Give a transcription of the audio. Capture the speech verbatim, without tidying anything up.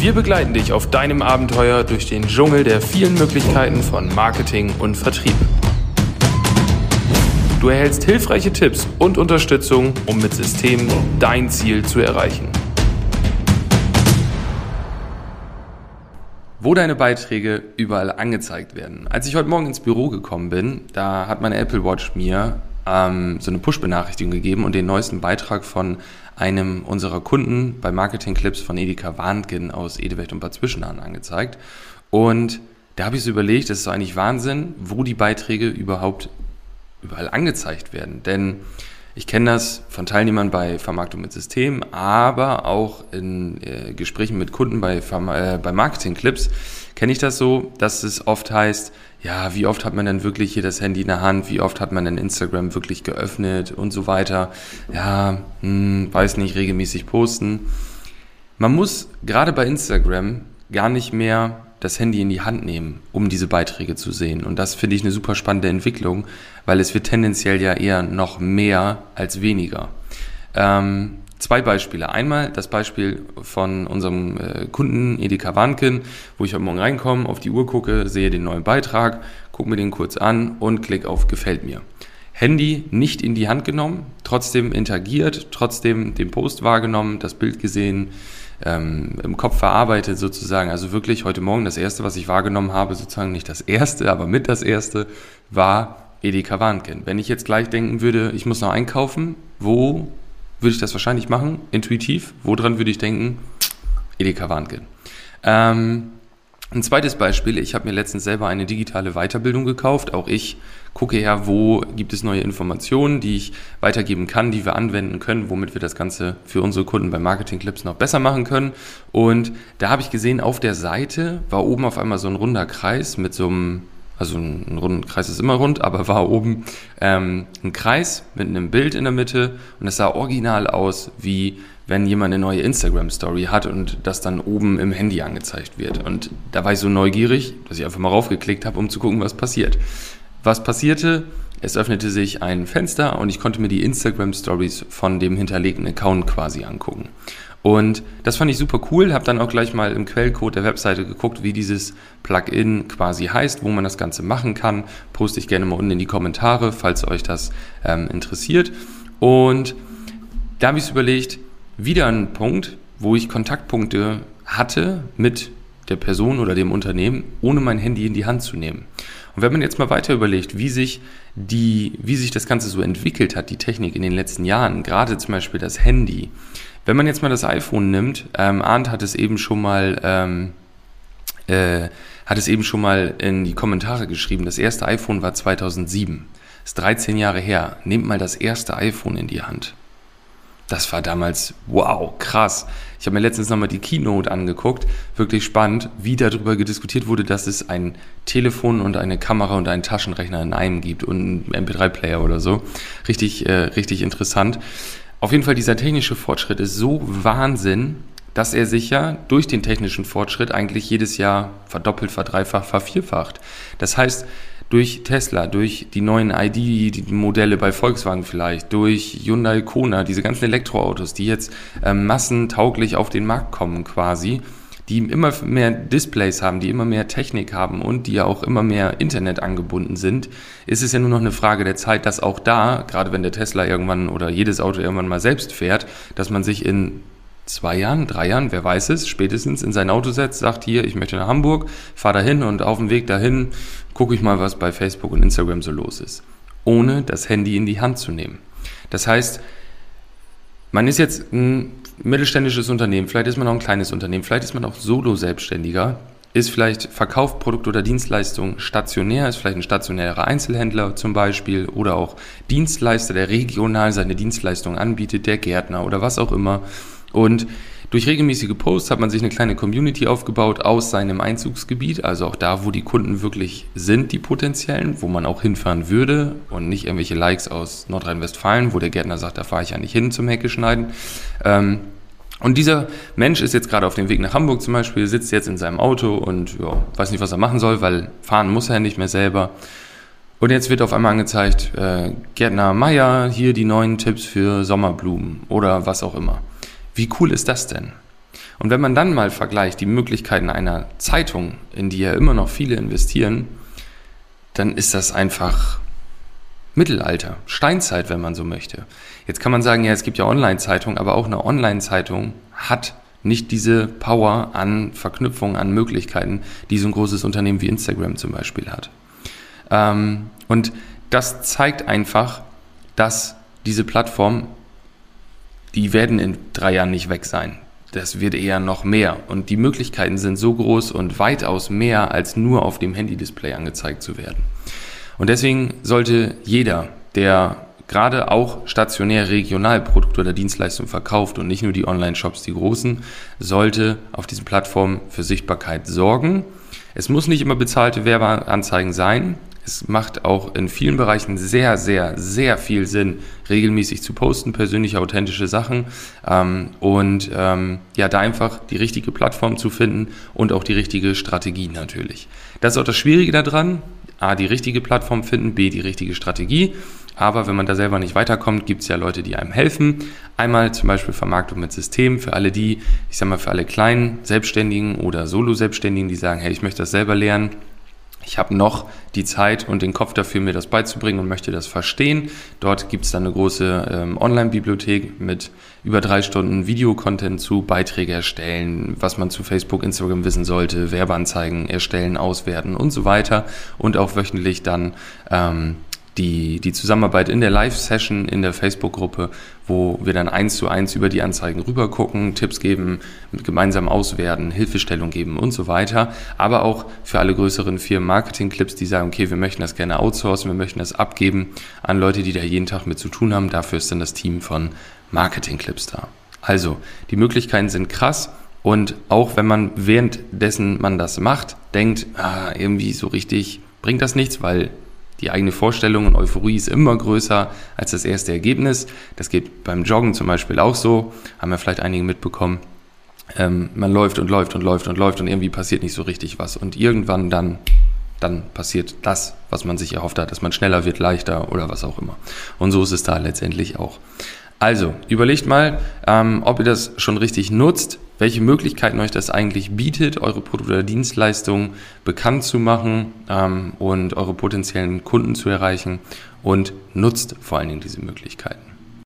Wir begleiten dich auf deinem Abenteuer durch den Dschungel der vielen Möglichkeiten von Marketing und Vertrieb. Du erhältst hilfreiche Tipps und Unterstützung, um mit Systemen dein Ziel zu erreichen. Wo deine Beiträge überall angezeigt werden. Als ich heute Morgen ins Büro gekommen bin, da hat meine Apple Watch mir ähm, so eine Push-Benachrichtigung gegeben und den neuesten Beitrag von einem unserer Kunden bei Marketing Clips von Edeka Warntgen aus Edewecht und Bad Zwischenahn angezeigt. Und da habe ich so überlegt, das ist eigentlich Wahnsinn, wo die Beiträge überhaupt überall angezeigt werden. Denn ich kenne das von Teilnehmern bei Vermarktung mit System, aber auch in äh, Gesprächen mit Kunden bei, äh, bei Marketing-Clips kenne ich das so, dass es oft heißt, ja, wie oft hat man denn wirklich hier das Handy in der Hand, wie oft hat man denn Instagram wirklich geöffnet und so weiter. Ja, hm, weiß nicht, regelmäßig posten. Man muss gerade bei Instagram gar nicht mehr das Handy in die Hand nehmen, um diese Beiträge zu sehen. Und das finde ich eine super spannende Entwicklung, weil es wird tendenziell ja eher noch mehr als weniger. Ähm, zwei Beispiele. Einmal das Beispiel von unserem äh, Kunden Edeka Warntgen, wo ich heute Morgen reinkomme, auf die Uhr gucke, sehe den neuen Beitrag, gucke mir den kurz an und klicke auf Gefällt mir. Handy nicht in die Hand genommen, trotzdem interagiert, trotzdem den Post wahrgenommen, das Bild gesehen, ähm, im Kopf verarbeitet sozusagen. Also wirklich heute Morgen das Erste, was ich wahrgenommen habe, sozusagen nicht das Erste, aber mit das Erste, war Edeka Warntgen. Wenn ich jetzt gleich denken würde, ich muss noch einkaufen, wo würde ich das wahrscheinlich machen? Intuitiv, woran würde ich denken? Edeka Warntgen. Ähm... Ein zweites Beispiel, ich habe mir letztens selber eine digitale Weiterbildung gekauft. Auch ich gucke ja, wo gibt es neue Informationen, die ich weitergeben kann, die wir anwenden können, womit wir das Ganze für unsere Kunden bei Marketing Clips noch besser machen können. Und da habe ich gesehen, auf der Seite war oben auf einmal so ein runder Kreis mit so einem, also ein runder Kreis ist immer rund, aber war oben ähm, ein Kreis mit einem Bild in der Mitte und es sah original aus wie wenn jemand eine neue Instagram-Story hat und das dann oben im Handy angezeigt wird. Und da war ich so neugierig, dass ich einfach mal raufgeklickt habe, um zu gucken, was passiert. Was passierte? Es öffnete sich ein Fenster und ich konnte mir die Instagram-Stories von dem hinterlegten Account quasi angucken. Und das fand ich super cool, habe dann auch gleich mal im Quellcode der Webseite geguckt, wie dieses Plugin quasi heißt, wo man das Ganze machen kann. Poste ich gerne mal unten in die Kommentare, falls euch das ähm, interessiert. Und da habe ich es überlegt, wieder ein Punkt, wo ich Kontaktpunkte hatte mit der Person oder dem Unternehmen, ohne mein Handy in die Hand zu nehmen. Und wenn man jetzt mal weiter überlegt, wie sich die, wie sich das Ganze so entwickelt hat, die Technik in den letzten Jahren, gerade zum Beispiel das Handy. Wenn man jetzt mal das iPhone nimmt, ähm, Arndt hat es eben schon mal, ähm, äh, hat es eben schon mal in die Kommentare geschrieben. Das erste iPhone war zweitausendsieben. Das ist dreizehn Jahre her. Nehmt mal das erste iPhone in die Hand. Das war damals, wow, krass. Ich habe mir letztens nochmal die Keynote angeguckt. Wirklich spannend, wie darüber gediskutiert wurde, dass es ein Telefon und eine Kamera und einen Taschenrechner in einem gibt und einen M P drei Player oder so. Richtig, äh, richtig interessant. Auf jeden Fall, dieser technische Fortschritt ist so Wahnsinn, dass er sich ja durch den technischen Fortschritt eigentlich jedes Jahr verdoppelt, verdreifacht, vervierfacht. Das heißt, durch Tesla, durch die neuen I D-Modelle bei Volkswagen vielleicht, durch Hyundai Kona, diese ganzen Elektroautos, die jetzt äh, massentauglich auf den Markt kommen quasi, die immer mehr Displays haben, die immer mehr Technik haben und die ja auch immer mehr Internet angebunden sind, ist es ja nur noch eine Frage der Zeit, dass auch da, gerade wenn der Tesla irgendwann oder jedes Auto irgendwann mal selbst fährt, dass man sich in zwei Jahren, drei Jahren, wer weiß es, spätestens in sein Auto setzt, sagt hier, ich möchte nach Hamburg, fahr dahin und auf dem Weg dahin gucke ich mal, was bei Facebook und Instagram so los ist, ohne das Handy in die Hand zu nehmen. Das heißt, man ist jetzt ein mittelständisches Unternehmen, vielleicht ist man auch ein kleines Unternehmen, vielleicht ist man auch Solo-Selbstständiger, ist vielleicht verkauft Produkt oder Dienstleistung stationär, ist vielleicht ein stationärer Einzelhändler zum Beispiel oder auch Dienstleister, der regional seine Dienstleistung anbietet, der Gärtner oder was auch immer. Und durch regelmäßige Posts hat man sich eine kleine Community aufgebaut aus seinem Einzugsgebiet, also auch da, wo die Kunden wirklich sind, die potenziellen, wo man auch hinfahren würde und nicht irgendwelche Likes aus Nordrhein-Westfalen, wo der Gärtner sagt, da fahre ich ja nicht hin zum Hecke schneiden. Und dieser Mensch ist jetzt gerade auf dem Weg nach Hamburg zum Beispiel, sitzt jetzt in seinem Auto und ja, weiß nicht, was er machen soll, weil fahren muss er nicht mehr selber. Und jetzt wird auf einmal angezeigt, äh, Gärtner Meier, hier die neuen Tipps für Sommerblumen oder was auch immer. Wie cool ist das denn? Und wenn man dann mal vergleicht die Möglichkeiten einer Zeitung, in die ja immer noch viele investieren, dann ist das einfach Mittelalter, Steinzeit, wenn man so möchte. Jetzt kann man sagen, ja, es gibt ja Online-Zeitungen, aber auch eine Online-Zeitung hat nicht diese Power an Verknüpfungen, an Möglichkeiten, die so ein großes Unternehmen wie Instagram zum Beispiel hat. Und das zeigt einfach, dass diese Plattformen, die werden in drei Jahren nicht weg sein. Das wird eher noch mehr. Und die Möglichkeiten sind so groß und weitaus mehr, als nur auf dem Handy-Display angezeigt zu werden. Und deswegen sollte jeder, der gerade auch stationär regional Produkte oder Dienstleistungen verkauft und nicht nur die Online-Shops, die großen, sollte auf diesen Plattformen für Sichtbarkeit sorgen. Es muss nicht immer bezahlte Werbeanzeigen sein. Es macht auch in vielen Bereichen sehr, sehr, sehr viel Sinn, regelmäßig zu posten, persönliche, authentische Sachen ähm, und ähm, ja, da einfach die richtige Plattform zu finden und auch die richtige Strategie natürlich. Das ist auch das Schwierige daran. A, die richtige Plattform finden, B, die richtige Strategie. Aber wenn man da selber nicht weiterkommt, gibt es ja Leute, die einem helfen. Einmal zum Beispiel Vermarktung mit System für alle die, ich sag mal für alle kleinen Selbstständigen oder Solo-Selbstständigen, die sagen, hey, ich möchte das selber lernen. Ich habe noch die Zeit und den Kopf dafür, mir das beizubringen und möchte das verstehen. Dort gibt es dann eine große ähm, Online-Bibliothek mit über drei Stunden Videocontent zu, Beiträge erstellen, was man zu Facebook, Instagram wissen sollte, Werbeanzeigen erstellen, auswerten und so weiter. Und auch wöchentlich dann ähm, die, die Zusammenarbeit in der Live-Session, in der Facebook-Gruppe, wo wir dann eins zu eins über die Anzeigen rübergucken, Tipps geben, gemeinsam auswerten, Hilfestellung geben und so weiter. Aber auch für alle größeren Firmen Marketing Clips, die sagen, okay, wir möchten das gerne outsourcen, wir möchten das abgeben an Leute, die da jeden Tag mit zu tun haben. Dafür ist dann das Team von Marketing Clips da. Also, die Möglichkeiten sind krass. Und auch wenn man währenddessen man das macht, denkt, ah, irgendwie so richtig bringt das nichts, weil die eigene Vorstellung und Euphorie ist immer größer als das erste Ergebnis. Das geht beim Joggen zum Beispiel auch so, haben wir vielleicht einige mitbekommen. Ähm, man läuft und läuft und läuft und läuft und irgendwie passiert nicht so richtig was. Und irgendwann dann, dann passiert das, was man sich erhofft hat, dass man schneller wird, leichter oder was auch immer. Und so ist es da letztendlich auch. Also, überlegt mal, ähm, ob ihr das schon richtig nutzt, welche Möglichkeiten euch das eigentlich bietet, eure Produkte oder Dienstleistungen bekannt zu machen ähm, und eure potenziellen Kunden zu erreichen, und nutzt vor allen Dingen diese Möglichkeiten.